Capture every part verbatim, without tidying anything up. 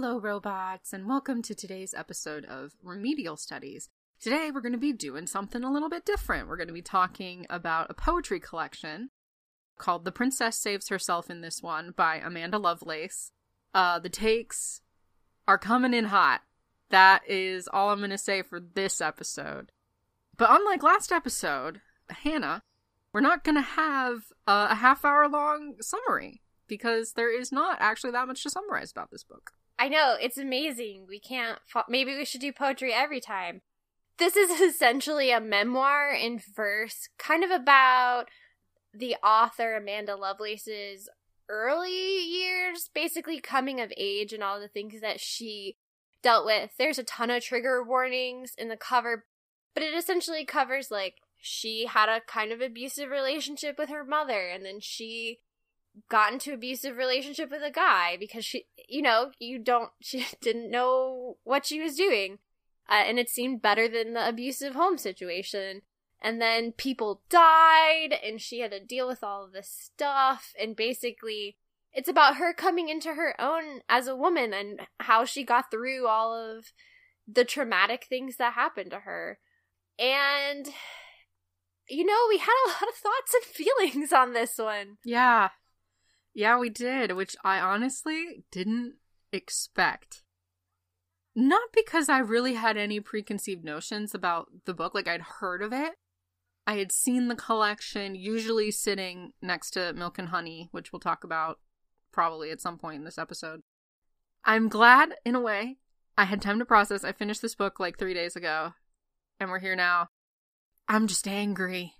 Hello, robots, and welcome to today's episode of Remedial Studies. Today, we're going to be doing something a little bit different. We're going to be talking about a poetry collection called The Princess Saves Herself in This One by Amanda Lovelace. Uh, the takes are coming in hot. That is all I'm going to say for this episode. But unlike last episode, Hannah, we're not going to have uh, a half hour long summary because there is not actually that much to summarize about this book. I know, it's amazing. We can't... Fa- Maybe we should do poetry every time. This is essentially a memoir in verse, kind of about the author Amanda Lovelace's early years, basically coming of age and all the things that she dealt with. There's a ton of trigger warnings in the cover, but it essentially covers, like, she had a kind of abusive relationship with her mother, and then she got into abusive relationship with a guy because she, you know, you don't, she didn't know what she was doing. Uh, and it seemed better than the abusive home situation. And then people died and she had to deal with all of this stuff. And basically it's about her coming into her own as a woman and how she got through all of the traumatic things that happened to her. And, you know, we had a lot of thoughts and feelings on this one. Yeah. Yeah, we did, which I honestly didn't expect. Not because I really had any preconceived notions about the book. Like, I'd heard of it. I had seen the collection, usually sitting next to Milk and Honey, which we'll talk about probably at some point in this episode. I'm glad, in a way, I had time to process. I finished this book like three days ago, and we're here now. I'm just angry.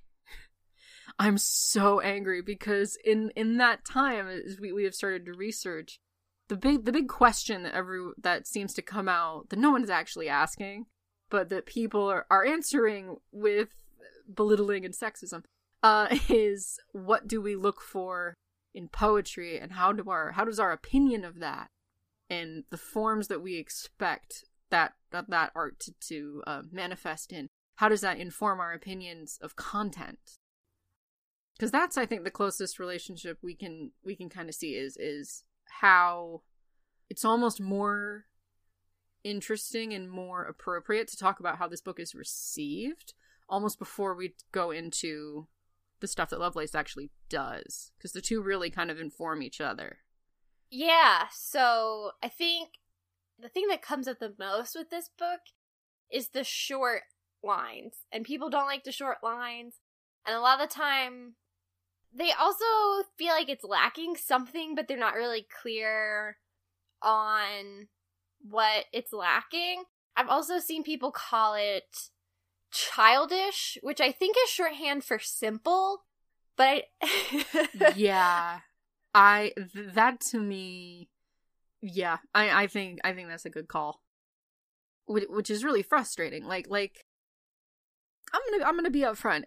I'm so angry because in, in that time, as we, we have started to research, the big the big question that every that seems to come out that no one is actually asking, but that people are, are answering with belittling and sexism, uh, is what do we look for in poetry and how do our how does our opinion of that and the forms that we expect that that, that art to, to uh, manifest in, how does that inform our opinions of content? Because that's, I think, the closest relationship we can we can kind of see is is how it's almost more interesting and more appropriate to talk about how this book is received almost before we go into the stuff that Lovelace actually does. Because the two really kind of inform each other. Yeah, so I think the thing that comes up the most with this book is the short lines. And people don't like the short lines. And a lot of the time... they also feel like it's lacking something, but they're not really clear on what it's lacking. I've also seen people call it childish, which I think is shorthand for simple, but... yeah. I, th- that to me, yeah, I, I think, I think that's a good call, which, which is really frustrating. Like, like, I'm gonna, I'm gonna be upfront.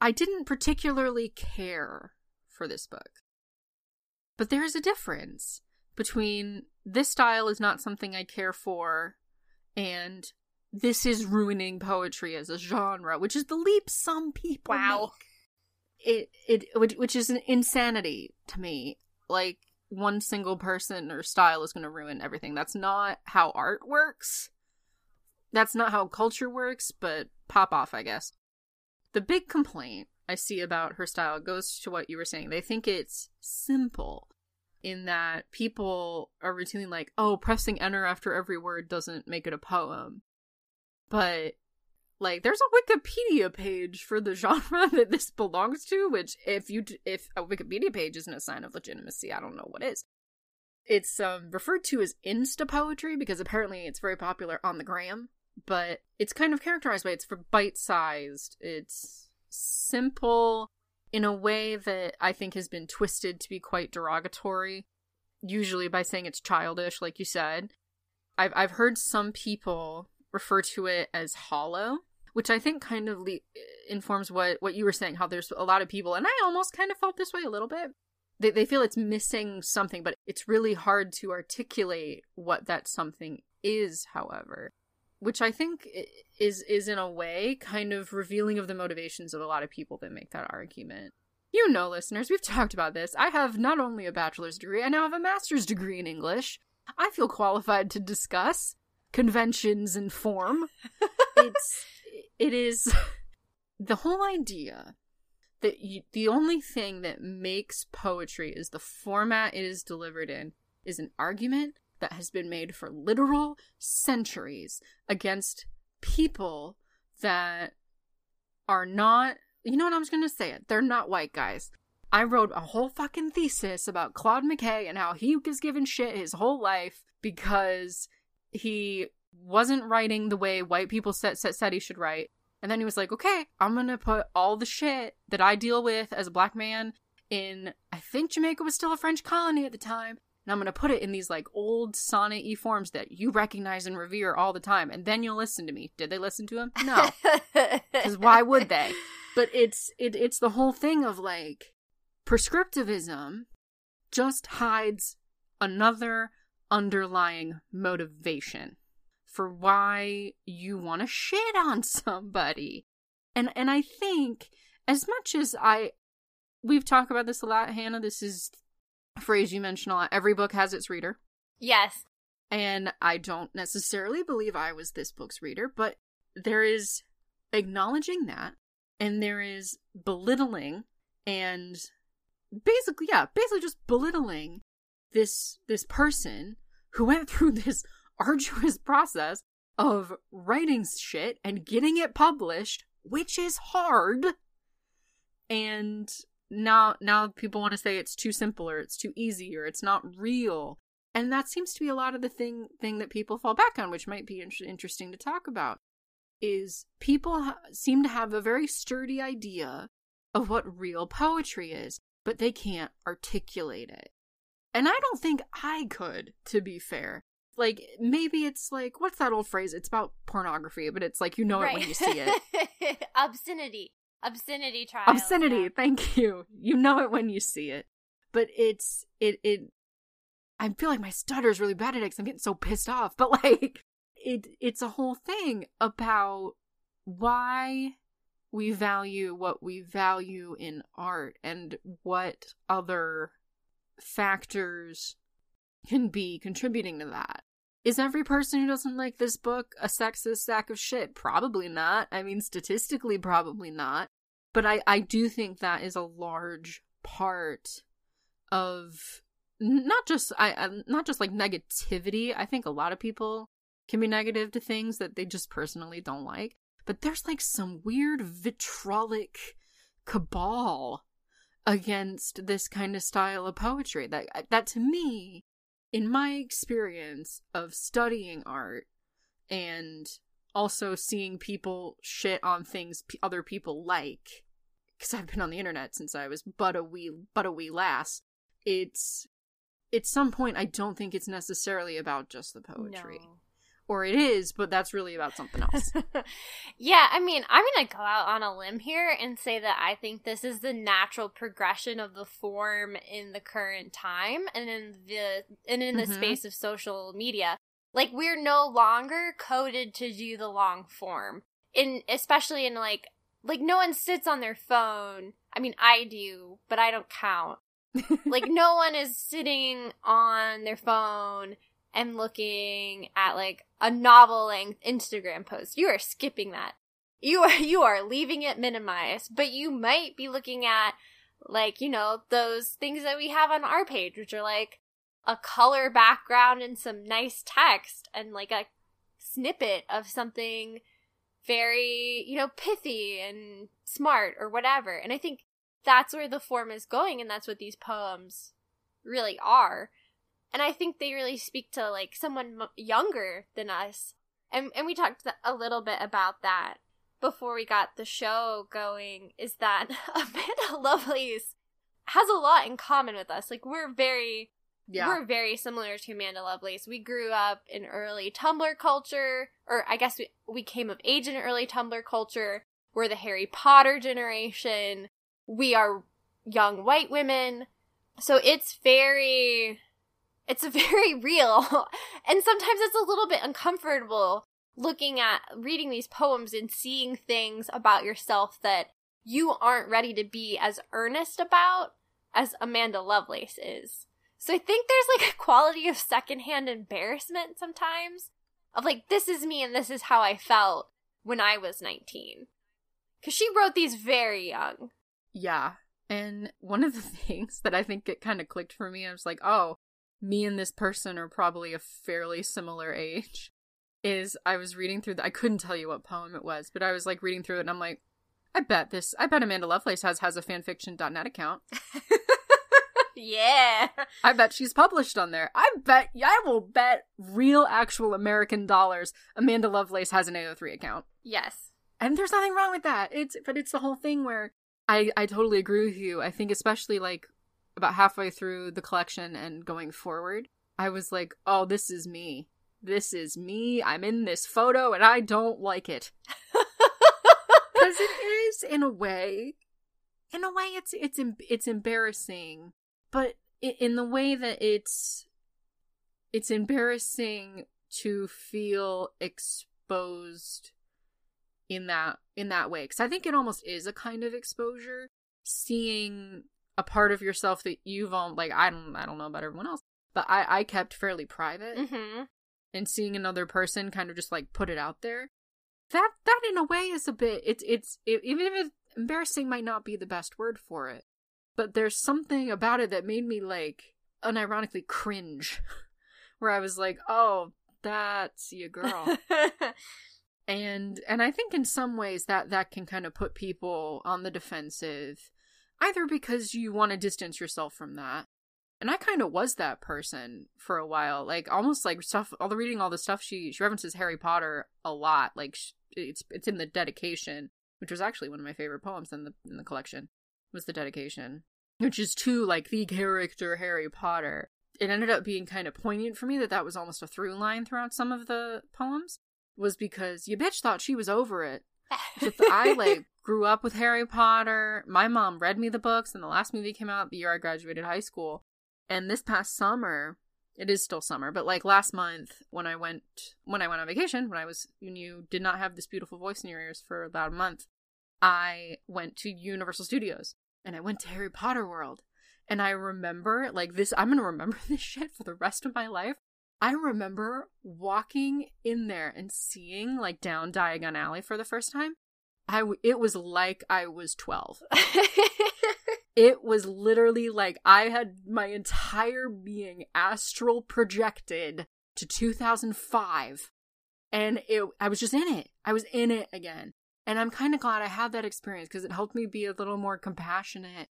I didn't particularly care for this book. But there is a difference between this style is not something I care for and this is ruining poetry as a genre, which is the leap some people wow. make. It, it, which, which is an insanity to me. Like, one single person or style is going to ruin everything. That's not how art works. That's not how culture works, but pop off, I guess. The big complaint I see about her style goes to what you were saying. They think it's simple in that people are routinely like, oh, pressing enter after every word doesn't make it a poem. But, like, there's a Wikipedia page for the genre that this belongs to, which if you if a Wikipedia page isn't a sign of legitimacy, I don't know what is. It's um, referred to as insta-poetry because apparently it's very popular on the gram. But it's kind of characterized by it's for bite-sized. It's simple in a way that I think has been twisted to be quite derogatory, usually by saying it's childish, like you said. I've I've heard some people refer to it as hollow, which I think kind of le- informs what, what you were saying, how there's a lot of people, and I almost kind of felt this way a little bit. They they feel it's missing something, but it's really hard to articulate what that something is, however. Which I think is, is in a way, kind of revealing of the motivations of a lot of people that make that argument. You know, listeners, we've talked about this. I have not only a bachelor's degree, I now have a master's degree in English. I feel qualified to discuss conventions and form. It's, it is the whole idea that you, the only thing that makes poetry is the format it is delivered in, is an argument that has been made for literal centuries against people that are not, you know what I'm just going to say it, they're not white guys. I wrote a whole fucking thesis about Claude McKay and how he was given shit his whole life because he wasn't writing the way white people said, said he should write. And then he was like, okay, I'm going to put all the shit that I deal with as a black man in, I think Jamaica was still a French colony at the time, and I'm going to put it in these like old sonnet-y forms that you recognize and revere all the time. And then you'll listen to me. Did they listen to him? No. Because why would they? But it's it, it's the whole thing of like, prescriptivism just hides another underlying motivation for why you want to shit on somebody. And and I think as much as I, we've talked about this a lot, Hannah, this is a phrase you mention a lot. Every book has its reader. Yes. And I don't necessarily believe I was this book's reader, but there is acknowledging that, and there is belittling and basically, yeah, basically just belittling this this person who went through this arduous process of writing shit and getting it published, which is hard. And now now people want to say it's too simple or it's too easy or it's not real. And that seems to be a lot of the thing thing that people fall back on, which might be inter- interesting to talk about, is people ha- seem to have a very sturdy idea of what real poetry is, but they can't articulate it. And I don't think I could, to be fair. Like, maybe it's like, what's that old phrase? It's about pornography, but it's like, you know right. it when you see it. Obscenity. Obscenity trial. Obscenity, yeah. Thank you. You know it when you see it. But it's, it, it, I feel like my stutter's really bad at it because I'm getting so pissed off. But like, it, it's a whole thing about why we value what we value in art and what other factors can be contributing to that. Is every person who doesn't like this book a sexist sack of shit? Probably not. I mean, statistically, probably not. But I, I do think that is a large part of not just I not just like negativity. I think a lot of people can be negative to things that they just personally don't like. But there's like some weird vitriolic cabal against this kind of style of poetry. That, that to me, in my experience of studying art and also seeing people shit on things p- other people like, because I've been on the internet since I was but a wee, but a wee lass, it's, at some point, I don't think it's necessarily about just the poetry. No. Or it is, but that's really about something else. Yeah, I mean, I'm going to go out on a limb here and say that I think this is the natural progression of the form in the current time and in the and in the mm-hmm. space of social media. Like, we're no longer coded to do the long form. In especially in like like no one sits on their phone. I mean, I do, but I don't count. Like, no one is sitting on their phone and looking at, like, a novel-length Instagram post. You are skipping that. You are, you are leaving it minimized. But you might be looking at, like, you know, those things that we have on our page, which are, like, a color background and some nice text and, like, a snippet of something very, you know, pithy and smart or whatever. And I think that's where the form is going, and that's what these poems really are. And I think they really speak to, like, someone m- younger than us. And and we talked th- a little bit about that before we got the show going, is that Amanda Lovelace has a lot in common with us. Like, we're very, yeah. we're very similar to Amanda Lovelace. We grew up in early Tumblr culture, or I guess we, we came of age in early Tumblr culture. We're the Harry Potter generation. We are young white women. So it's very... It's very real, and sometimes it's a little bit uncomfortable looking at, reading these poems and seeing things about yourself that you aren't ready to be as earnest about as Amanda Lovelace is. So I think there's like a quality of secondhand embarrassment sometimes of like, this is me and this is how I felt when I was nineteen. Because she wrote these very young. Yeah. And one of the things that I think it kind of clicked for me, I was like, oh, me and this person are probably a fairly similar age, is I was reading through, the, I couldn't tell you what poem it was, but I was like reading through it and I'm like, I bet this, I bet Amanda Lovelace has, has a fanfiction dot net account. Yeah. I bet she's published on there. I bet, I will bet real actual American dollars Amanda Lovelace has an A O three account. Yes. And there's nothing wrong with that. It's, but it's the whole thing where I, I totally agree with you. I think especially like about halfway through the collection and going forward, I was like, oh, this is me. This is me. I'm in this photo and I don't like it. Because it is in a way, in a way it's, it's, it's embarrassing. But in the way that it's, it's embarrassing to feel exposed in that, in that way. Because I think it almost is a kind of exposure, seeing a part of yourself that you've owned, like, I don't, I don't know about everyone else, but I, I kept fairly private. Mm-hmm. And seeing another person kind of just like put it out there. That, that in a way is a bit, it's, it's, it, even if it's embarrassing might not be the best word for it. But there's something about it that made me, like, unironically cringe. Where I was like, oh, that's your girl. and and I think in some ways that, that can kind of put people on the defensive. Either because you want to distance yourself from that. And I kind of was that person for a while. Like, almost like stuff, all the reading, all the stuff, she, she references Harry Potter a lot. Like, she, it's it's in the dedication, which was actually one of my favorite poems in the in the collection. Was the dedication, which is to, like, the character Harry Potter. It ended up being kind of poignant for me that that was almost a through line throughout some of the poems, was because your bitch thought she was over it. I, like, grew up with Harry Potter. My mom read me the books, and the last movie came out the year I graduated high school. And this past summer, it is still summer, but, like, last month when I went, when I went on vacation, when I was, when you did not have this beautiful voice in your ears for about a month, I went to Universal Studios and I went to Harry Potter World, and I remember, like, this, I'm going to remember this shit for the rest of my life. I remember walking in there and seeing, like, down Diagon Alley for the first time. I w- it was like I was twelve. It was literally like I had my entire being astral projected to two thousand five, and it, I was just in it. I was in it again. And I'm kind of glad I had that experience because it helped me be a little more compassionate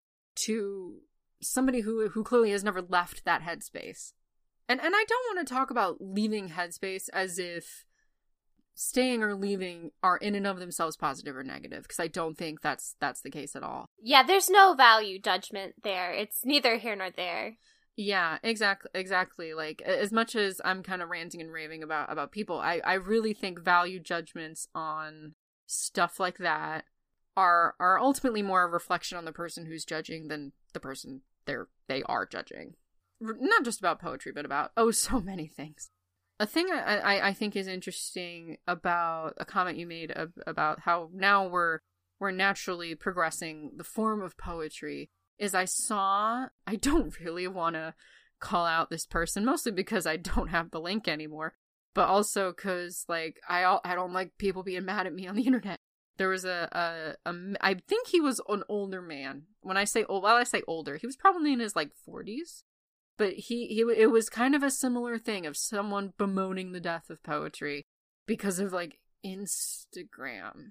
to somebody who who clearly has never left that headspace. And and I don't want to talk about leaving headspace as if staying or leaving are in and of themselves positive or negative, because I don't think that's that's the case at all. Yeah, there's no value judgment there. It's neither here nor there. Yeah, exactly. Exactly. Like, as much as I'm kind of ranting and raving about, about people, I, I really think value judgments on stuff like that are are ultimately more a reflection on the person who's judging than the person they're they are judging. R- not just about poetry, but about, oh, so many things. A thing I, I, I think is interesting about a comment you made of, about how now we're we're naturally progressing the form of poetry is I saw, I don't really want to call out this person, mostly because I don't have the link anymore. But also because, like, I I don't like people being mad at me on the internet. There was a, a, a I think he was an older man. When I say old, well, I say older. He was probably in his, like, forties. But he, he it was kind of a similar thing of someone bemoaning the death of poetry because of, like, Instagram.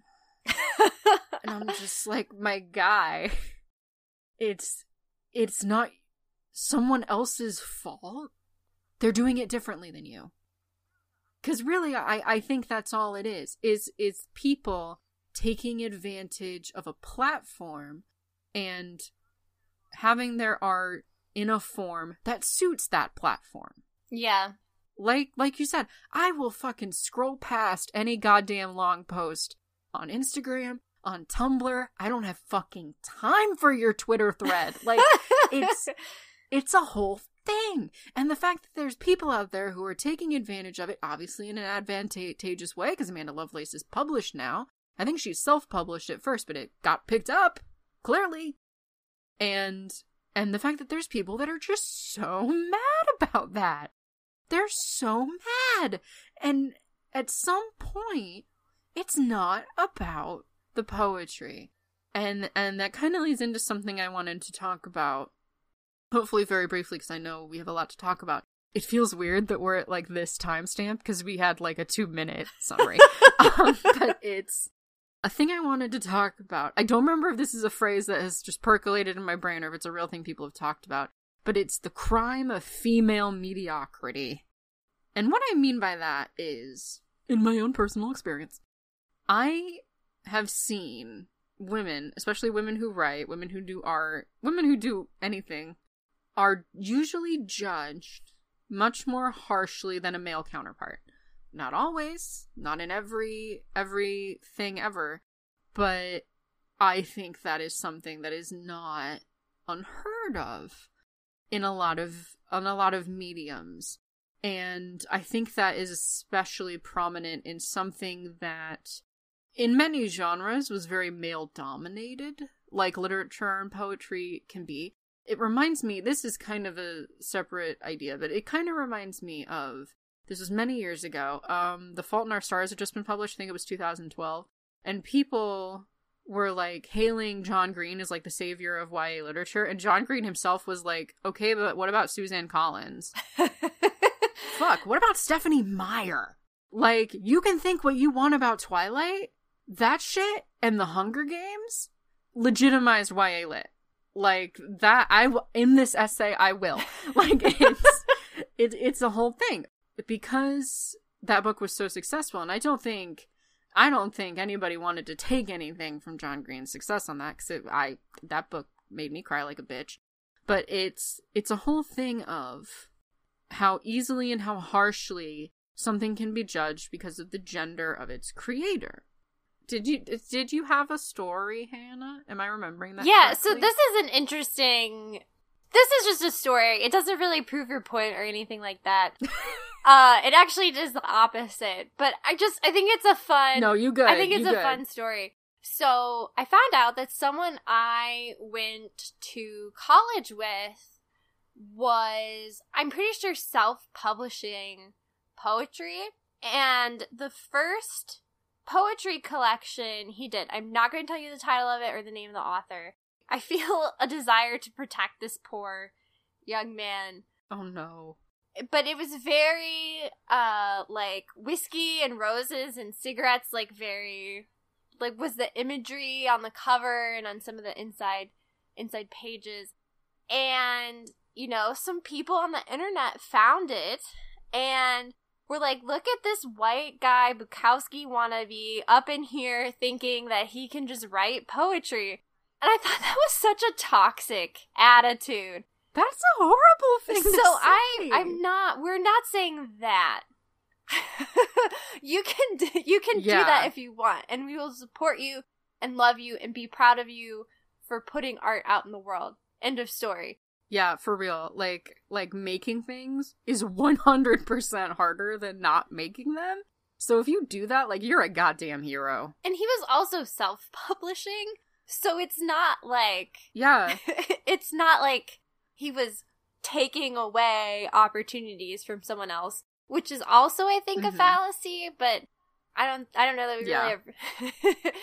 And I'm just like, my guy, it's it's not someone else's fault. They're doing it differently than you. Because really, I, I think that's all it is, is, is people taking advantage of a platform and having their art in a form that suits that platform. Yeah. Like, like you said, I will fucking scroll past any goddamn long post on Instagram, on Tumblr. I don't have fucking time for your Twitter thread. Like, it's, it's a whole thing. And the fact that there's people out there who are taking advantage of it, obviously in an advantageous way, because Amanda Lovelace is published now. I think she self-published at first, but it got picked up, clearly. And And the fact that there's people that are just so mad about that. They're so mad. And at some point, it's not about the poetry. And and that kind of leads into something I wanted to talk about, hopefully very briefly, because I know we have a lot to talk about. It feels weird that we're at, like, this timestamp, because we had, like, a two-minute summary. um, but it's a thing I wanted to talk about. I don't remember if this is a phrase that has just percolated in my brain or if it's a real thing people have talked about, but it's the crime of female mediocrity. And what I mean by that is, in my own personal experience, I have seen women, especially women who write, women who do art, women who do anything, are usually judged much more harshly than a male counterpart. Not always, not in every every thing ever, but I think that is something that is not unheard of in a lot of on a lot of mediums. And I think that is especially prominent in something that in many genres was very male dominated, like literature and poetry can be. It reminds me, this is kind of a separate idea, but it kind of reminds me of, this was many years ago, um, The Fault in Our Stars had just been published, I think it was two thousand twelve, and people were, like, hailing John Green as, like, the savior of Y A literature, and John Green himself was like, okay, but what about Suzanne Collins? Fuck, what about Stephanie Meyer? Like, you can think what you want about Twilight, that shit, and The Hunger Games legitimized Y A lit. Like, that, I, w- in this essay, I will. Like, it's, it, it's a whole thing. Because that book was so successful, and I don't think, I don't think anybody wanted to take anything from John Green's success on that, because I, that book made me cry like a bitch. But it's, it's a whole thing of how easily and how harshly something can be judged because of the gender of its creator. Did you did you have a story, Hannah? Am I remembering that Yeah, correctly? So this is an interesting... This is just a story. It doesn't really prove your point or anything like that. uh, it actually is the opposite. But I just... I think it's a fun... No, you good. I think it's you a good. fun story. So I found out that someone I went to college with was, I'm pretty sure, self-publishing poetry. And the first poetry collection he did, I'm not going to tell you the title of it or the name of the author. I feel a desire to protect this poor young man. Oh no. But it was very, uh, like, whiskey and roses and cigarettes, like, very, like, was the imagery on the cover and on some of the inside, inside pages. And, you know, some people on the internet found it and we're like, look at this white guy, Bukowski wannabe, up in here thinking that he can just write poetry. And I thought that was such a toxic attitude. That's a horrible thing so to say. So I, I'm not, we're not saying that. You can, do, you can yeah. do that if you want. And we will support you and love you and be proud of you for putting art out in the world. End of story. Yeah, for real. Like, like making things is one hundred percent harder than not making them. So if you do that, like, you're a goddamn hero. And he was also self-publishing, so it's not like... Yeah. It's not like he was taking away opportunities from someone else, which is also, I think, mm-hmm. a fallacy, but I don't I don't know that we yeah. really ever...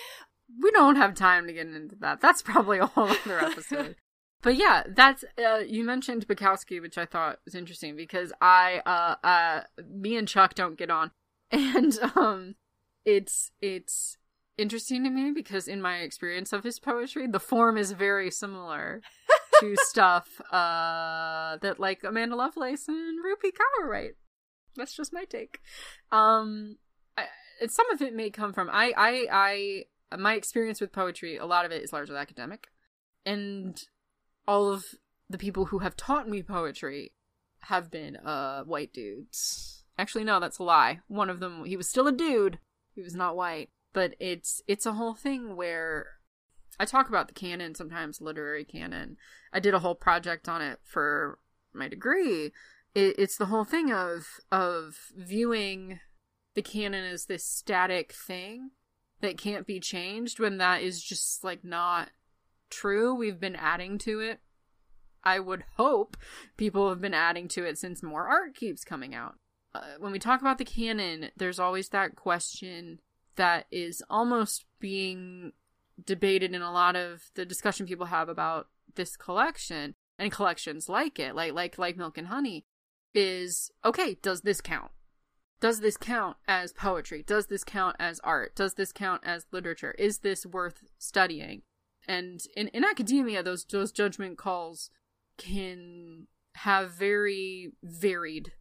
We don't have time to get into that. That's probably a whole other episode. But yeah, that's, uh, you mentioned Bukowski, which I thought was interesting because I, uh, uh, me and Chuck don't get on. And, um, it's, it's interesting to me because in my experience of his poetry, the form is very similar to stuff, uh, that like Amanda Lovelace and Rupi Kaur write. That's just my take. Um, I, and some of it may come from, I, I, I, my experience with poetry, a lot of it is largely academic. And all of the people who have taught me poetry have been uh, white dudes. Actually, no, that's a lie. One of them, he was still a dude. He was not white. But it's it's a whole thing where I talk about the canon sometimes, literary canon. I did a whole project on it for my degree. It, it's the whole thing of of viewing the canon as this static thing that can't be changed when that is just like not true. We've been adding to it. I would hope people have been adding to it since more art keeps coming out. Uh, when we talk about the canon, there's always that question that is almost being debated in a lot of the discussion people have about this collection and collections like it, like like like Milk and Honey, is, okay, does this count? Does this count as poetry? Does this count as art? Does this count as literature? Is this worth studying? And in, in academia, those those judgment calls can have very varied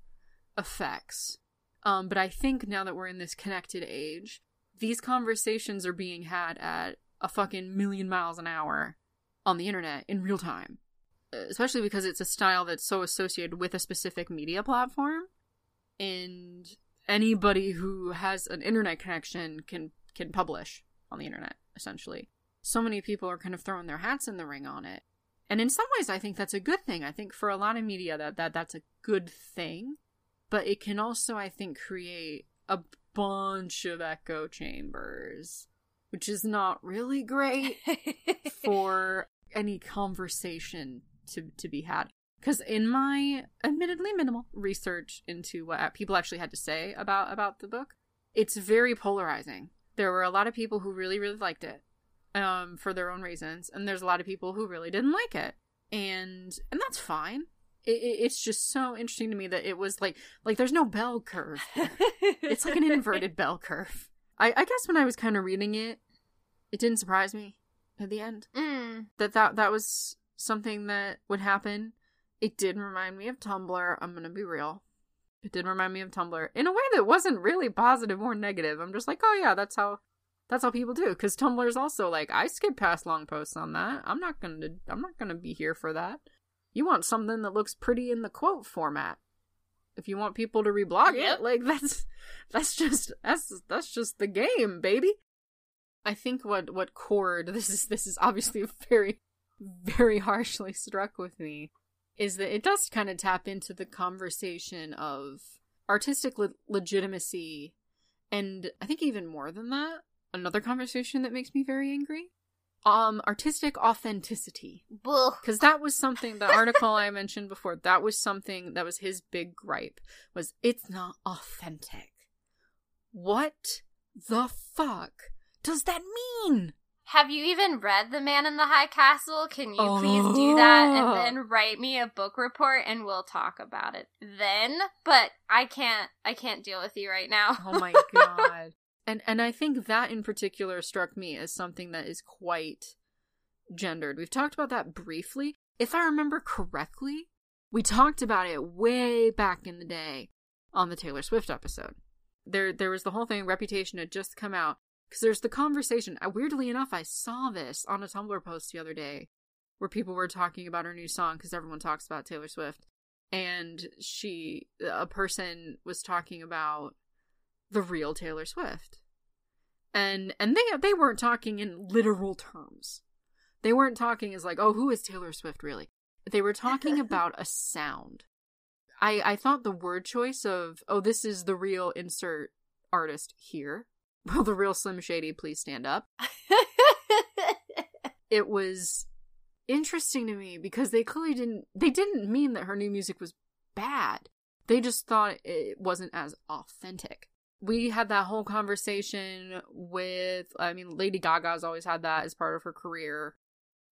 effects. Um, but I think now that we're in this connected age, these conversations are being had at a fucking million miles an hour on the internet in real time. Especially because it's a style that's so associated with a specific media platform. And anybody who has an internet connection can can publish on the internet, essentially. So many people are kind of throwing their hats in the ring on it. And in some ways, I think that's a good thing. I think for a lot of media, that, that that's a good thing. But it can also, I think, create a bunch of echo chambers, which is not really great for any conversation to, to be had. Because in my admittedly minimal research into what people actually had to say about, about the book, it's very polarizing. There were a lot of people who really, really liked it um, for their own reasons. And there's a lot of people who really didn't like it. And and that's fine. It, it, it's just so interesting to me that it was like, like there's no bell curve. It's like an inverted bell curve. I, I guess when I was kind of reading it, it didn't surprise me at the end. Mm. That, that that was something that would happen. It did remind me of Tumblr. I'm going to be real. It did remind me of Tumblr in a way that wasn't really positive or negative. I'm just like, oh yeah, that's how, that's how people do. Cause Tumblr is also like, I skip past long posts on that. I'm not going to, I'm not going to be here for that. You want something that looks pretty in the quote format. If you want people to reblog yep. it, like that's, that's just, that's, that's just the game, baby. I think what, what chord, this is, this is obviously very, very harshly struck with me. Is that it does kind of tap into the conversation of artistic le- legitimacy, and I think even more than that, another conversation that makes me very angry, um, artistic authenticity. Because that was something, the article I mentioned before, that was something that was his big gripe, was it's not authentic. What the fuck does that mean? Have you even read The Man in the High Castle? Can you oh. please do that and then write me a book report and we'll talk about it then? But I can't I can't deal with you right now. Oh my god. And and I think that in particular struck me as something that is quite gendered. We've talked about that briefly. If I remember correctly, we talked about it way back in the day on the Taylor Swift episode. There there was the whole thing, Reputation had just come out. Because there's the conversation. Weirdly enough, I saw this on a Tumblr post the other day where people were talking about her new song because everyone talks about Taylor Swift. And she, a person was talking about the real Taylor Swift. And and they they weren't talking in literal terms. They weren't talking as like, oh, who is Taylor Swift really? They were talking about a sound. I, I thought the word choice of, oh, this is the real insert artist here. Well, the real Slim Shady, please stand up. It was interesting to me because they clearly didn't, they didn't mean that her new music was bad. They just thought it wasn't as authentic. We had that whole conversation with, I mean, Lady Gaga's always had that as part of her career.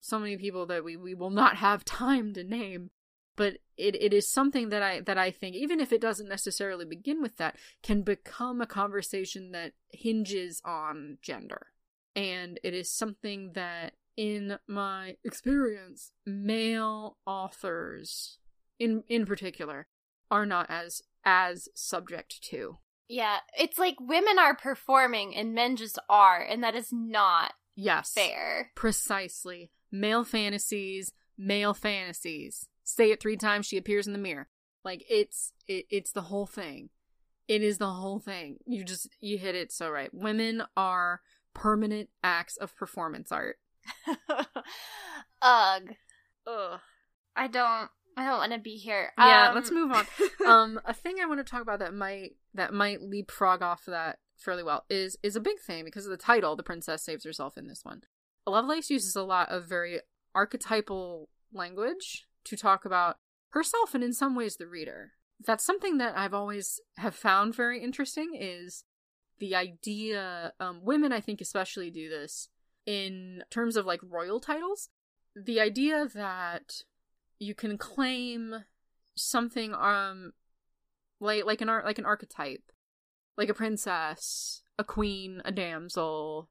So many people that we, we will not have time to name. But it, it is something that I that I think, even if it doesn't necessarily begin with that, can become a conversation that hinges on gender. And it is something that, in my experience, male authors, in in particular, are not as as subject to. Yeah, it's like women are performing and men just are, and that is not yes, fair. Precisely. Male fantasies, male fantasies. Say it three times, she appears in the mirror. Like, it's it, it's the whole thing. It is the whole thing. You just, you hit it so right. Women are permanent acts of performance art. Ugh. Ugh. I don't, I don't want to be here. Yeah, um... let's move on. um, a thing I want to talk about that might, that might leapfrog off that fairly well is, is a big thing because of the title, The Princess Saves Herself in This One. Lovelace uses a lot of very archetypal language to talk about herself and in some ways the reader. That's something that I've always have found very interesting is the idea, um, women I think especially do this in terms of like royal titles, the idea that you can claim something um like like an art like an archetype, like a princess, a queen, a damsel.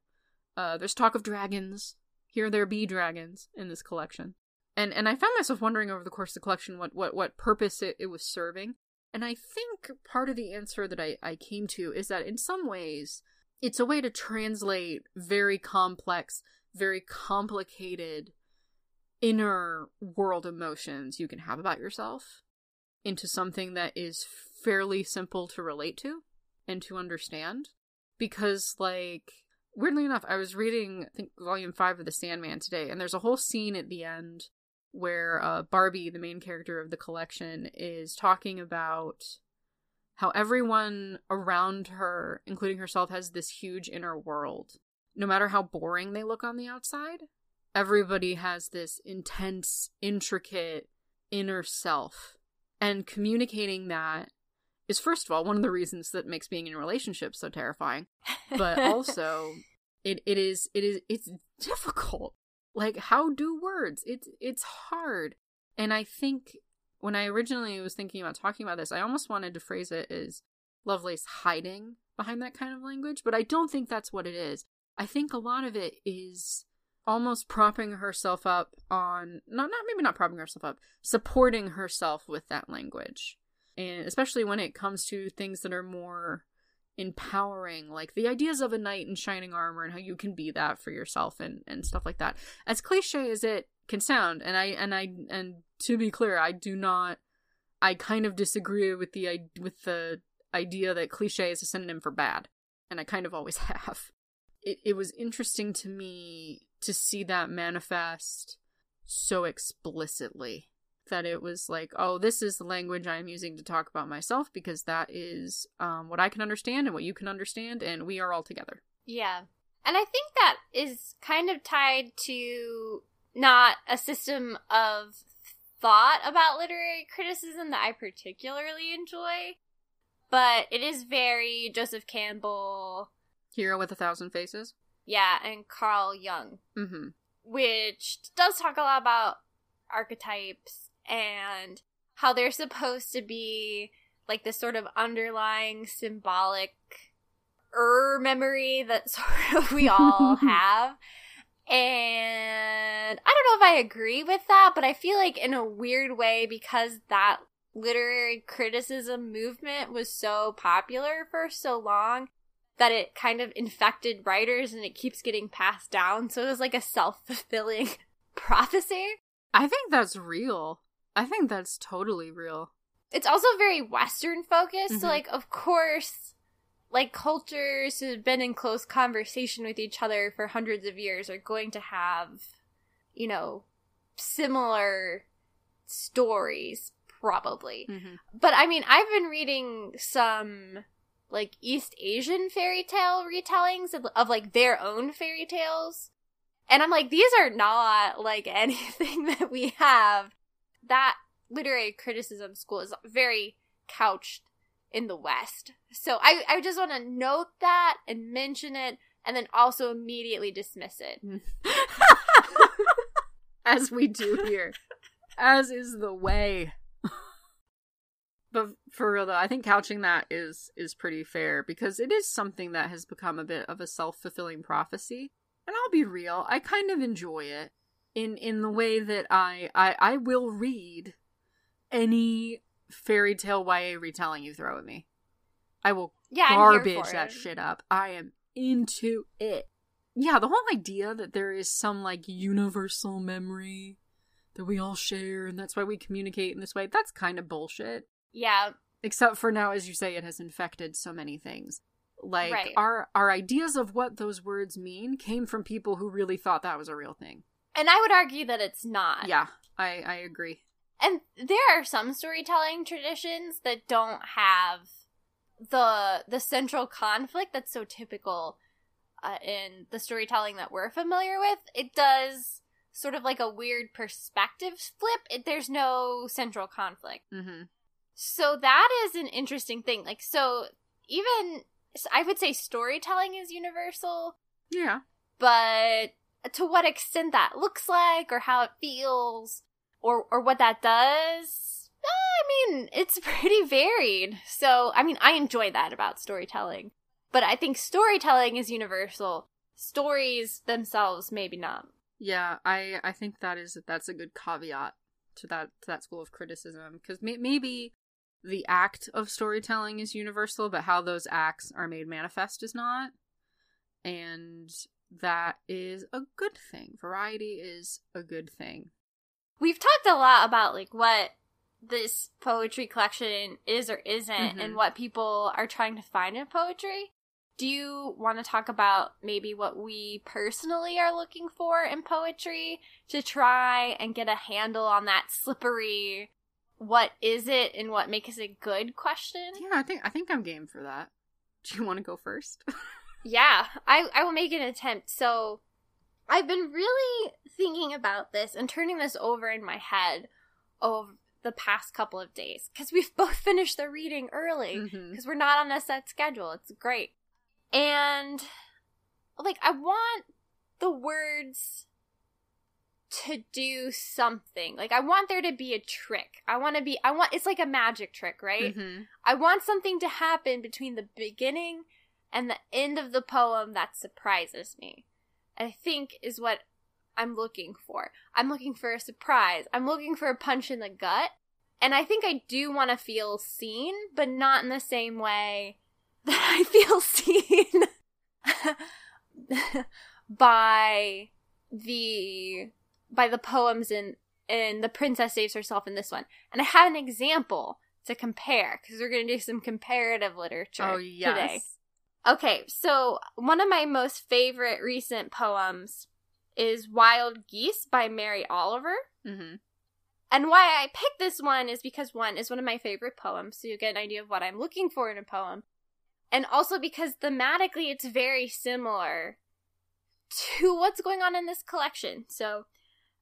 Uh, there's talk of dragons. Here there be dragons in this collection. And and I found myself wondering over the course of the collection what, what, what purpose it, it was serving. And I think part of the answer that I, I came to is that in some ways, it's a way to translate very complex, very complicated inner world emotions you can have about yourself into something that is fairly simple to relate to and to understand. Because, like, weirdly enough, I was reading, I think, Volume five of The Sandman today, and there's a whole scene at the end where uh, Barbie, the main character of the collection, is talking about how everyone around her, including herself, has this huge inner world. No matter how boring they look on the outside, everybody has this intense, intricate inner self. And communicating that is, first of all, one of the reasons that makes being in relationships so terrifying. But also, it it is it is it's difficult. Like, how do words? It's it's hard. And I think when I originally was thinking about talking about this, I almost wanted to phrase it as Lovelace hiding behind that kind of language, but I don't think that's what it is. I think a lot of it is almost propping herself up on not not maybe not propping herself up, supporting herself with that language. And especially when it comes to things that are more empowering, like the ideas of a knight in shining armor and how you can be that for yourself and, and stuff like that. As cliche as it can sound, and I and I and to be clear, I do not. I kind of disagree with the with the idea that cliche is a synonym for bad, and I kind of always have. It it was interesting to me to see that manifest so explicitly. That it was like, oh, this is the language I'm using to talk about myself because that is um, what I can understand and what you can understand, and we are all together. Yeah. And I think that is kind of tied to not a system of thought about literary criticism that I particularly enjoy, but it is very Joseph Campbell. Hero with a Thousand Faces? Yeah, and Carl Jung, mm-hmm. which does talk a lot about archetypes and how they're supposed to be like this sort of underlying symbolic er memory that sort of we all have. And I don't know if I agree with that, but I feel like in a weird way, because that literary criticism movement was so popular for so long, that it kind of infected writers and it keeps getting passed down. So it was like a self-fulfilling prophecy. I think that's real. I think that's totally real. It's also very Western focused. Mm-hmm. So, like, of course, like, cultures who have been in close conversation with each other for hundreds of years are going to have, you know, similar stories, probably. Mm-hmm. But, I mean, I've been reading some, like, East Asian fairy tale retellings of, of like, their own fairy tales. And I'm like, these are not like anything that we have. That literary criticism school is very couched in the West. So I, I just want to note that and mention it and then also immediately dismiss it. As we do here. As is the way. But for real though, I think couching that is, is pretty fair because it is something that has become a bit of a self-fulfilling prophecy. And I'll be real, I kind of enjoy it in, in the way that I, I I will read any fairy tale Y A retelling you throw at me. I will yeah, garbage that it. shit up. I am into it. Yeah, the whole idea that there is some, like, universal memory that we all share and that's why we communicate in this way, that's kind of bullshit. Yeah. Except for now, as you say, it has infected so many things. Like, right. our our ideas of what those words mean came from people who really thought that was a real thing. And I would argue that it's not. Yeah, I, I agree. And there are some storytelling traditions that don't have the the central conflict that's so typical uh, in the storytelling that we're familiar with. It does sort of like a weird perspective flip. It, there's no central conflict. Mm-hmm. So that is an interesting thing. Like, so even, I would say storytelling is universal. Yeah. But to what extent that looks like or how it feels or, or what that does, I mean, it's pretty varied. So, I mean, I enjoy that about storytelling. But I think storytelling is universal. Stories themselves, maybe not. Yeah, I, I think that is that's a good caveat to that to that school of criticism. Because may, maybe the act of storytelling is universal, but how those acts are made manifest is not. And that is a good thing. Variety is a good thing. We've talked a lot about like what this poetry collection is or isn't, mm-hmm. and what people are trying to find in poetry. Do you want to talk about maybe what we personally are looking for in poetry to try and get a handle on that slippery what is it and what makes it good question? Yeah, I think I think I'm game for that. Do you want to go first? Yeah, I, I will make an attempt. So I've been really thinking about this and turning this over in my head over the past couple of days, because we've both finished the reading early, because mm-hmm. we're not on a set schedule. It's great. And, like, I want the words to do something. Like, I want there to be a trick. I want to be, I want, it's like a magic trick, right? Mm-hmm. I want something to happen between the beginning and the end of the poem that surprises me, I think is what I'm looking for. I'm looking for a surprise. I'm looking for a punch in the gut. And I think I do want to feel seen, but not in the same way that I feel seen by the by the poems in, in The Princess Saves Herself in this one. And I have an example to compare, because we're going to do some comparative literature oh, yes. today. Okay, so one of my most favorite recent poems is Wild Geese by Mary Oliver. Mm-hmm. And why I picked this one is because, one, is one of my favorite poems, so you get an idea of what I'm looking for in a poem. And also because thematically it's very similar to what's going on in this collection. So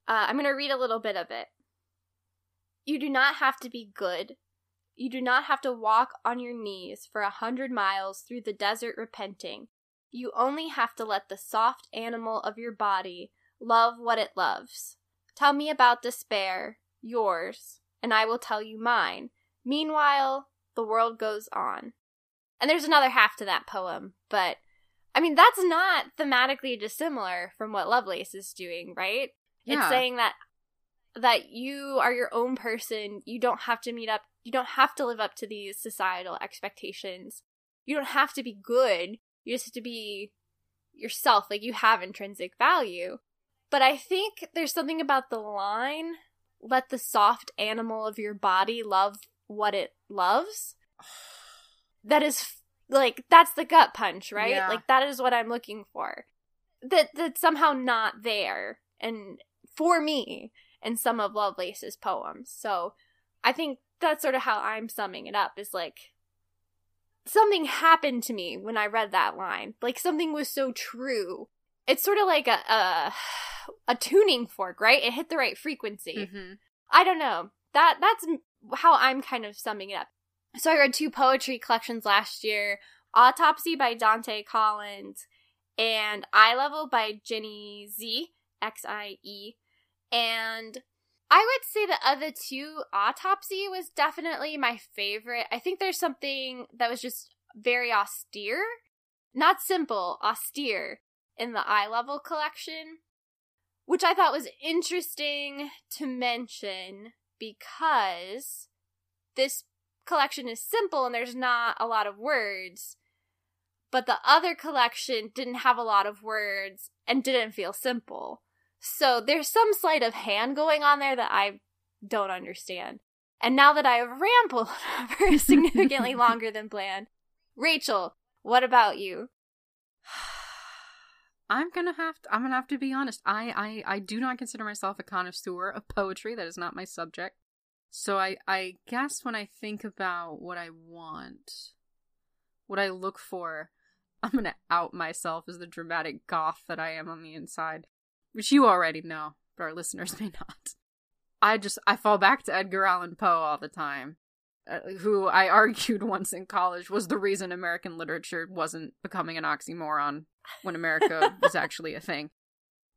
uh, I'm going to read a little bit of it. You do not have to be good. You do not have to walk on your knees for a hundred miles through the desert repenting. You only have to let the soft animal of your body love what it loves. Tell me about despair, yours, and I will tell you mine. Meanwhile, the world goes on. And there's another half to that poem, but, I mean, that's not thematically dissimilar from what Lovelace is doing, right? Yeah. It's saying that that you are your own person, you don't have to meet up, you don't have to live up to these societal expectations, you don't have to be good, you just have to be yourself, like you have intrinsic value. But I think there's something about the line, let the soft animal of your body love what it loves. That is, like, that's the gut punch, right? Yeah. Like, that is what I'm looking for. That That's somehow not there, and for me, in some of Lovelace's poems. So I think that's sort of how I'm summing it up, is, like, something happened to me when I read that line. Like, something was so true. It's sort of like a a, a tuning fork, right? It hit the right frequency. Mm-hmm. I don't know. That That's how I'm kind of summing it up. So I read two poetry collections last year, Autopsy by Dante Collins and Eye Level by Ginny Z, X I E. And I would say the other two, Autopsy was definitely my favorite. I think there's something that was just very austere, not simple, austere in the Eye Level collection, which I thought was interesting to mention because this collection is simple and there's not a lot of words, but the other collection didn't have a lot of words and didn't feel simple. So there's some sleight of hand going on there that I don't understand. And now that I have rambled for significantly longer than planned, Rachel, what about you? I'm gonna have to, I'm gonna have to be honest. I, I, I do not consider myself a connoisseur of poetry. That is not my subject. So I, I guess when I think about what I want, what I look for, I'm going to out myself as the dramatic goth that I am on the inside, which you already know. but our listeners may not. I just, I fall back to Edgar Allan Poe all the time, uh, who I argued once in college was the reason American literature wasn't becoming an oxymoron when America was actually a thing.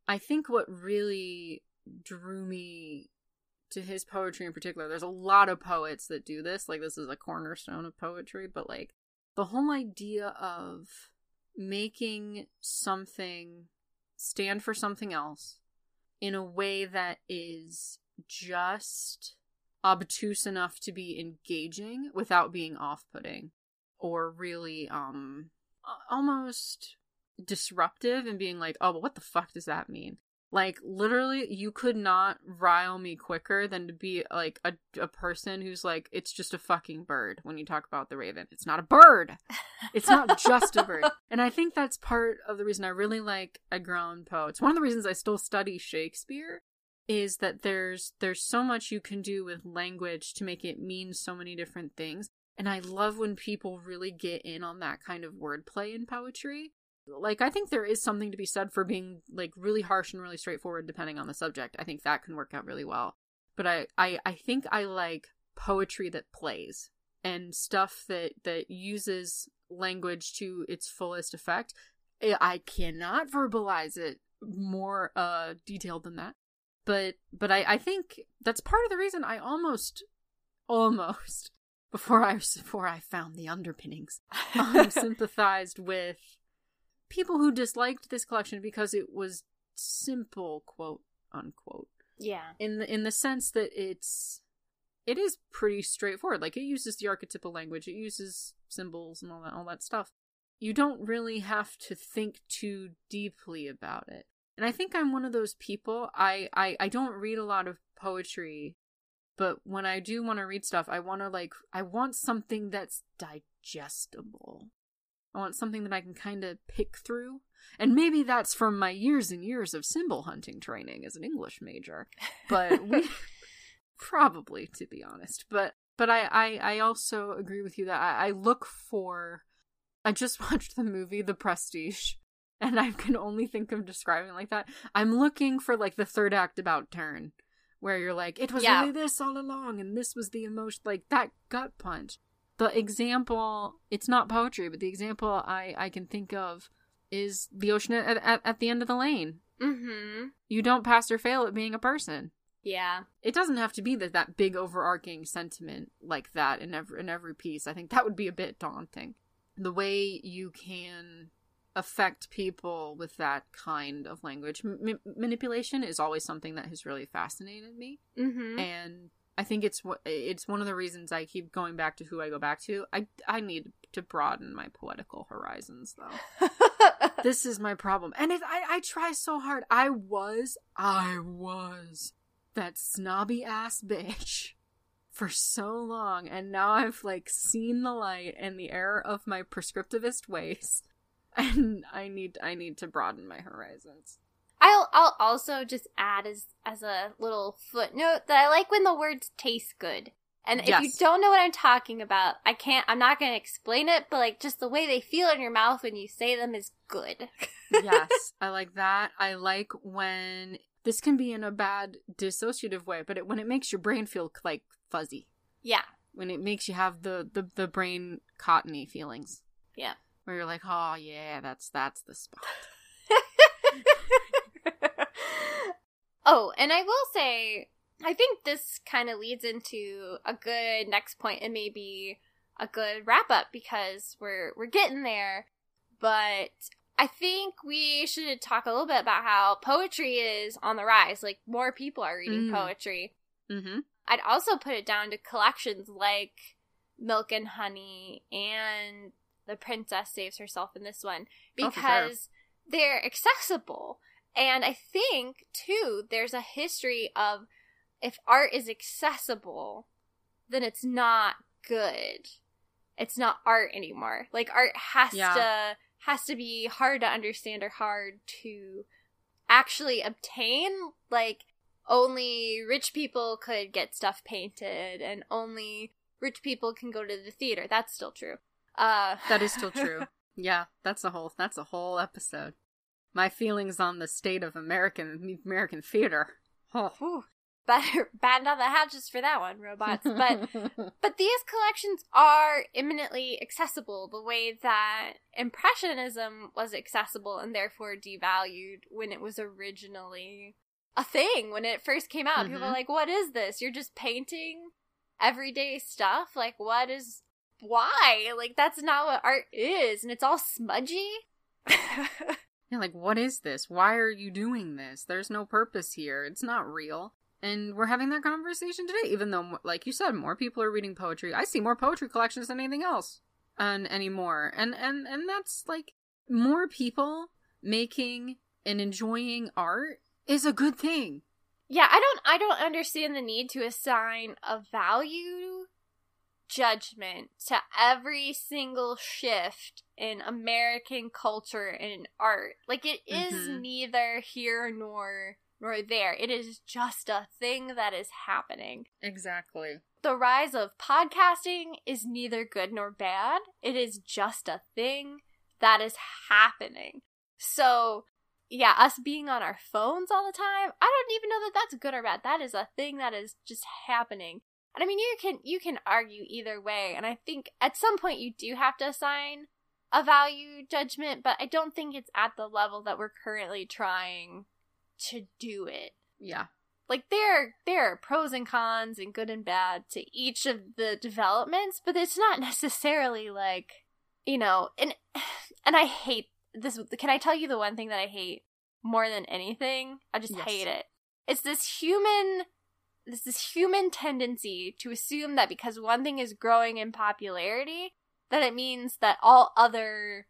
I think what really drew me to his poetry in particular, there's a lot of poets that do this, like this is a cornerstone of poetry, but like the whole idea of making something stand for something else in a way that is just obtuse enough to be engaging without being off-putting or really um almost disruptive and being like, oh, but what the fuck does that mean? Like, literally, you could not rile me quicker than to be, like, a, a person who's like, it's just a fucking bird when you talk about the Raven. It's not a bird! It's not just a bird. And I think that's part of the reason I really like Edgar Allan Poe. It's one of the reasons I still study Shakespeare, is that there's there's so much you can do with language to make it mean so many different things. And I love when people really get in on that kind of wordplay in poetry. Like, I think there is something to be said for being, like, really harsh and really straightforward depending on the subject. I think that can work out really well. But I, I, I think I like poetry that plays and stuff that, that uses language to its fullest effect. I cannot verbalize it more uh, detailed than that. But but I, I think that's part of the reason I almost, almost, before I, before I found the underpinnings, um, sympathized with people who disliked this collection because it was simple, quote unquote. Yeah. In the in the sense that it's it is pretty straightforward. Like, it uses the archetypal language, it uses symbols and all that all that stuff. You don't really have to think too deeply about it. And I think I'm one of those people. I I, I don't read a lot of poetry, but when I do want to read stuff, I want to like I want something that's digestible. I want something that I can kind of pick through. And maybe that's from my years and years of symbol hunting training as an English major. But we probably, to be honest. But but I, I, I also agree with you that I, I look for... I just watched the movie The Prestige, and I can only think of describing it like that. I'm looking for, like, the third act about turn, where you're like, it was yeah. really this all along, and this was the emotion, like, that gut punch. The example, it's not poetry, but the example I, I can think of is the ocean at, at, at the end of the lane. Mm-hmm. You don't pass or fail at being a person. Yeah. It doesn't have to be that, that big overarching sentiment like that in every, in every piece. I think that would be a bit daunting. The way you can affect people with that kind of language. M- manipulation is always something that has really fascinated me. Mm-hmm. And I think it's it's one of the reasons I keep going back to who I go back to. I, I need to broaden my poetical horizons, though. This is my problem. And it, I, I try so hard. I was, I was that snobby ass bitch for so long. And now I've, like, seen the light and the error of my prescriptivist ways. And I need I need to broaden my horizons. I'll I'll also just add as as a little footnote that I like when the words taste good. And yes. If you don't know what I'm talking about, I can't I'm not going to explain it, but like just the way they feel in your mouth when you say them is good. Yes, I like that. I like when this can be in a bad dissociative way, but it, when it makes your brain feel like fuzzy. Yeah. When it makes you have the the, the brain cottony feelings. Yeah. Where you're like, "Oh, yeah, that's that's the spot." Oh, and I will say, I think this kind of leads into a good next point and maybe a good wrap up because we're we're getting there. But I think we should talk a little bit about how poetry is on the rise. Like, more people are reading mm. poetry. Mm-hmm. I'd also put it down to collections like Milk and Honey and The Princess Saves Herself in This One because oh, sure. they're accessible. And I think, too, there's a history of if art is accessible, then it's not good. It's not art anymore. Like, art has yeah. to has to be hard to understand or hard to actually obtain. Like, only rich people could get stuff painted, and only rich people can go to the theater. That's still true. Uh, that is still true. Yeah, that's a whole that's a whole episode. My feelings on the state of American American theater. Huh. Whew. Better batten down the hatches for that one, robots. But but these collections are eminently accessible the way that Impressionism was accessible and therefore devalued when it was originally a thing. When it first came out, mm-hmm. people were like, what is this? You're just painting everyday stuff? Like, what is... Why? Like, that's not what art is. And it's all smudgy. Yeah, like, what is this? Why are you doing this? There's no purpose here. It's not real. And we're having that conversation today, even though, like you said, more people are reading poetry. I see more poetry collections than anything else and anymore. And, and, and that's, like, more people making and enjoying art is a good thing. Yeah, I don't, I don't understand the need to assign a value judgment to every single shift in American culture and art. Like, it is mm-hmm. neither here nor... or there. It is just a thing that is happening. Exactly. The rise of podcasting is neither good nor bad. It is just a thing that is happening. So, yeah, us being on our phones all the time, I don't even know that that's good or bad. That is a thing that is just happening. And I mean, you can you can argue either way, and I think at some point you do have to assign a value judgment, but I don't think it's at the level that we're currently trying to do it. Yeah. Like, there, there are pros and cons and good and bad to each of the developments, but it's not necessarily like, you know, and and I hate this. Can I tell you the one thing that I hate more than anything? I just yes. hate it. It's this human, this this human tendency to assume that because one thing is growing in popularity, that it means that all other...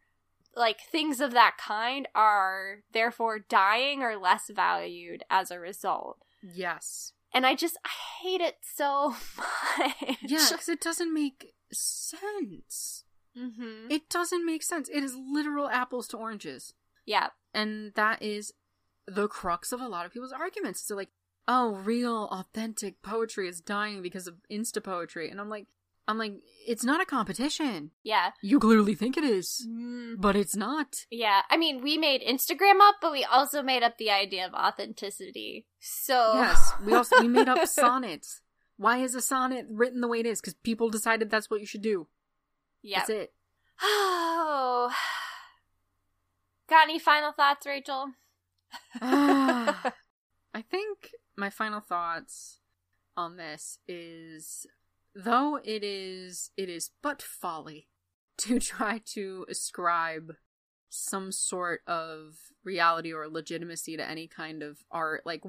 like, things of that kind are therefore dying or less valued as a result. Yes. And I just, I hate it so much. Yeah, because it doesn't make sense. Mm-hmm. It doesn't make sense. It is literal apples to oranges. Yeah. And that is the crux of a lot of people's arguments. So, like, oh, real, authentic poetry is dying because of Insta-poetry. And I'm like... I'm like, it's not a competition. Yeah. You clearly think it is, mm. but it's not. Yeah. I mean, we made Instagram up, but we also made up the idea of authenticity. So. Yes. We also we made up sonnets. Why is a sonnet written the way it is? Because people decided that's what you should do. Yeah. That's it. Oh. Got any final thoughts, Rachel? uh, I think my final thoughts on this is... Though it is, it is but folly to try to ascribe some sort of reality or legitimacy to any kind of art, like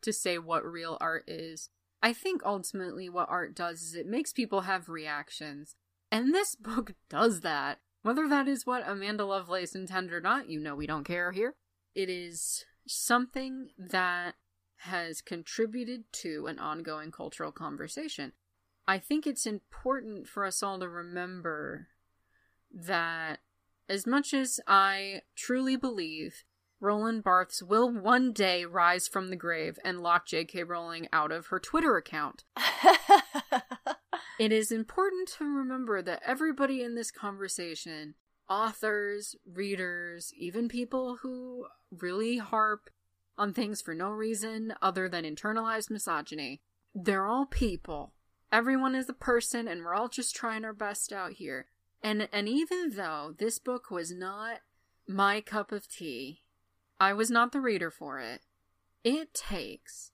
to say what real art is. I think ultimately what art does is it makes people have reactions. And this book does that. Whether that is what Amanda Lovelace intended or not, you know we don't care here. It is something that has contributed to an ongoing cultural conversation. I think it's important for us all to remember that as much as I truly believe Roland Barthes will one day rise from the grave and lock J K Rowling out of her Twitter account, it is important to remember that everybody in this conversation, authors, readers, even people who really harp on things for no reason other than internalized misogyny, they're all people. Everyone is a person, and we're all just trying our best out here. And and even though this book was not my cup of tea, I was not the reader for it, it takes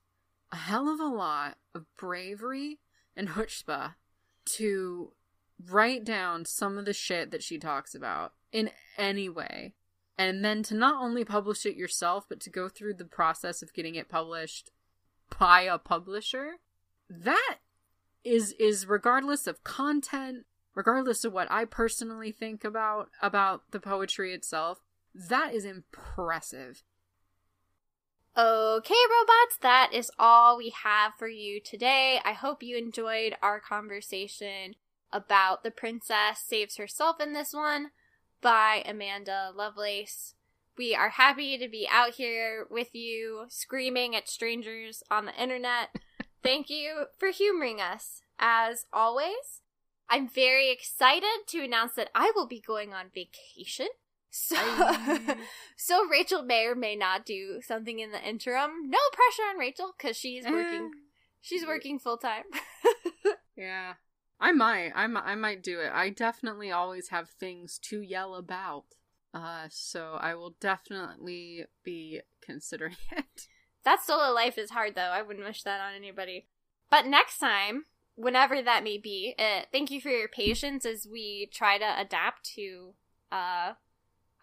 a hell of a lot of bravery and chutzpah to write down some of the shit that she talks about in any way. And then to not only publish it yourself, but to go through the process of getting it published by a publisher. That... Is is regardless of content, regardless of what I personally think about about the poetry itself, that is impressive. Okay, robots, that is all we have for you today. I hope you enjoyed our conversation about The Princess Saves Herself in This One by Amanda Lovelace. We are happy to be out here with you, screaming at strangers on the internet. Thank you for humoring us, as always. I'm very excited to announce that I will be going on vacation So, so Rachel may or may not do something in the interim. No pressure on Rachel, because she's working. She's working full time. Yeah, I might. I might. I might do it. I definitely always have things to yell about. Uh, so I will definitely be considering it. That solo life is hard, though. I wouldn't wish that on anybody. But next time, whenever that may be, uh, thank you for your patience as we try to adapt to uh,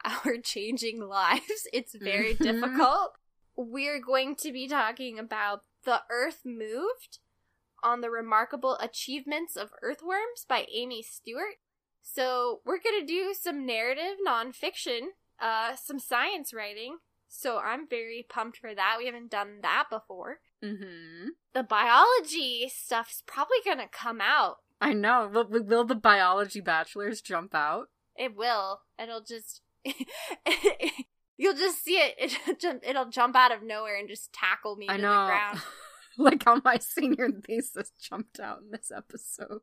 our changing lives. It's very difficult. We're going to be talking about The Earth Moved, on the Remarkable Achievements of Earthworms by Amy Stewart. So we're going to do some narrative nonfiction, uh, some science writing. So I'm very pumped for that. We haven't done that before. Mm-hmm. The biology stuff's probably going to come out. I know. Will, will the biology bachelors jump out? It will. It'll just... You'll just see it. It'll, it'll jump out of nowhere and just tackle me I to know. the ground. Like how my senior thesis jumped out in this episode.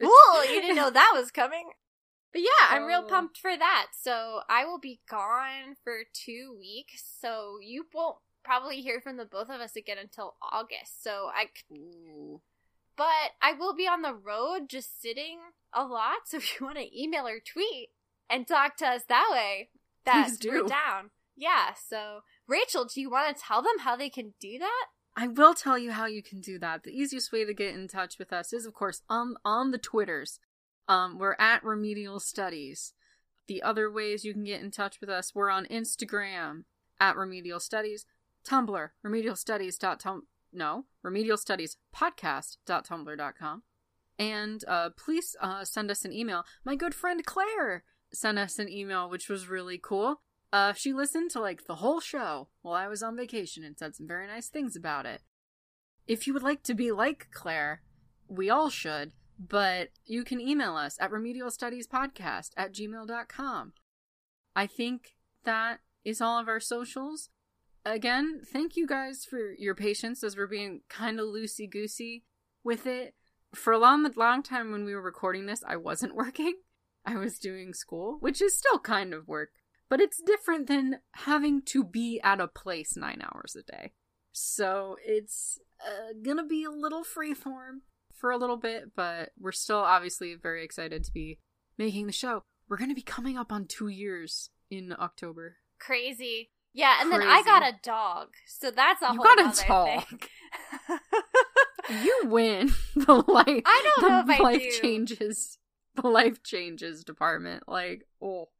Cool! You didn't know that was coming. But yeah, I'm real pumped for that. So I will be gone for two weeks. So you won't probably hear from the both of us again until August. So I... Ooh. But I will be on the road just sitting a lot. So if you want to email or tweet and talk to us that way, that's we're down. Yeah, so Rachel, do you want to tell them how they can do that? I will tell you how you can do that. The easiest way to get in touch with us is, of course, on, on the Twitters. Um, we're at Remedial Studies. The other ways you can get in touch with us, we're on Instagram, at Remedial Studies, Tumblr, remedial studies dot tumblr, no, remedial studies podcast dot tumblr dot com. And uh, please uh, send us an email. My good friend Claire sent us an email, which was really cool. Uh, she listened to, like, the whole show while I was on vacation and said some very nice things about it. If you would like to be like Claire, we all should, but you can email us at remedial studies podcast at gmail dot com. I think that is all of our socials. Again, thank you guys for your patience as we're being kind of loosey-goosey with it. For a long, long time when we were recording this, I wasn't working. I was doing school, which is still kind of work. But it's different than having to be at a place nine hours a day. So it's uh, gonna be a little freeform for a little bit, but we're still obviously very excited to be making the show. We're gonna be coming up on two years in October. Crazy. Yeah, and Crazy. Then I got a dog, so that's a you whole got other a dog. Thing. You win the life. I don't know the if life I do. Changes, the life changes department. Like, oh.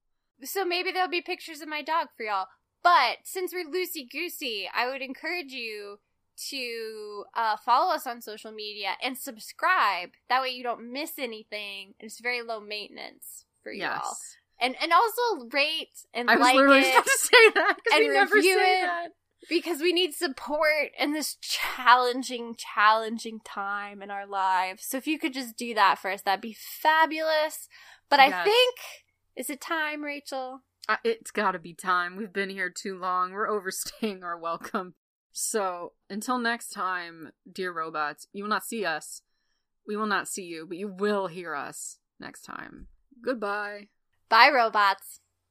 So maybe there'll be pictures of my dog for y'all. But since we're loosey-goosey, I would encourage you to uh, follow us on social media and subscribe. That way you don't miss anything. It's very low maintenance for yes. y'all. And and also rate and I like it. I was literally going to say that because we never say it that. Because we need support in this challenging, challenging time in our lives. So if you could just do that for us, that'd be fabulous. But yes. I think... Is it time, Rachel? Uh, it's gotta be time. We've been here too long. We're overstaying our welcome. So, until next time, dear robots, you will not see us. We will not see you, but you will hear us next time. Goodbye. Bye, robots.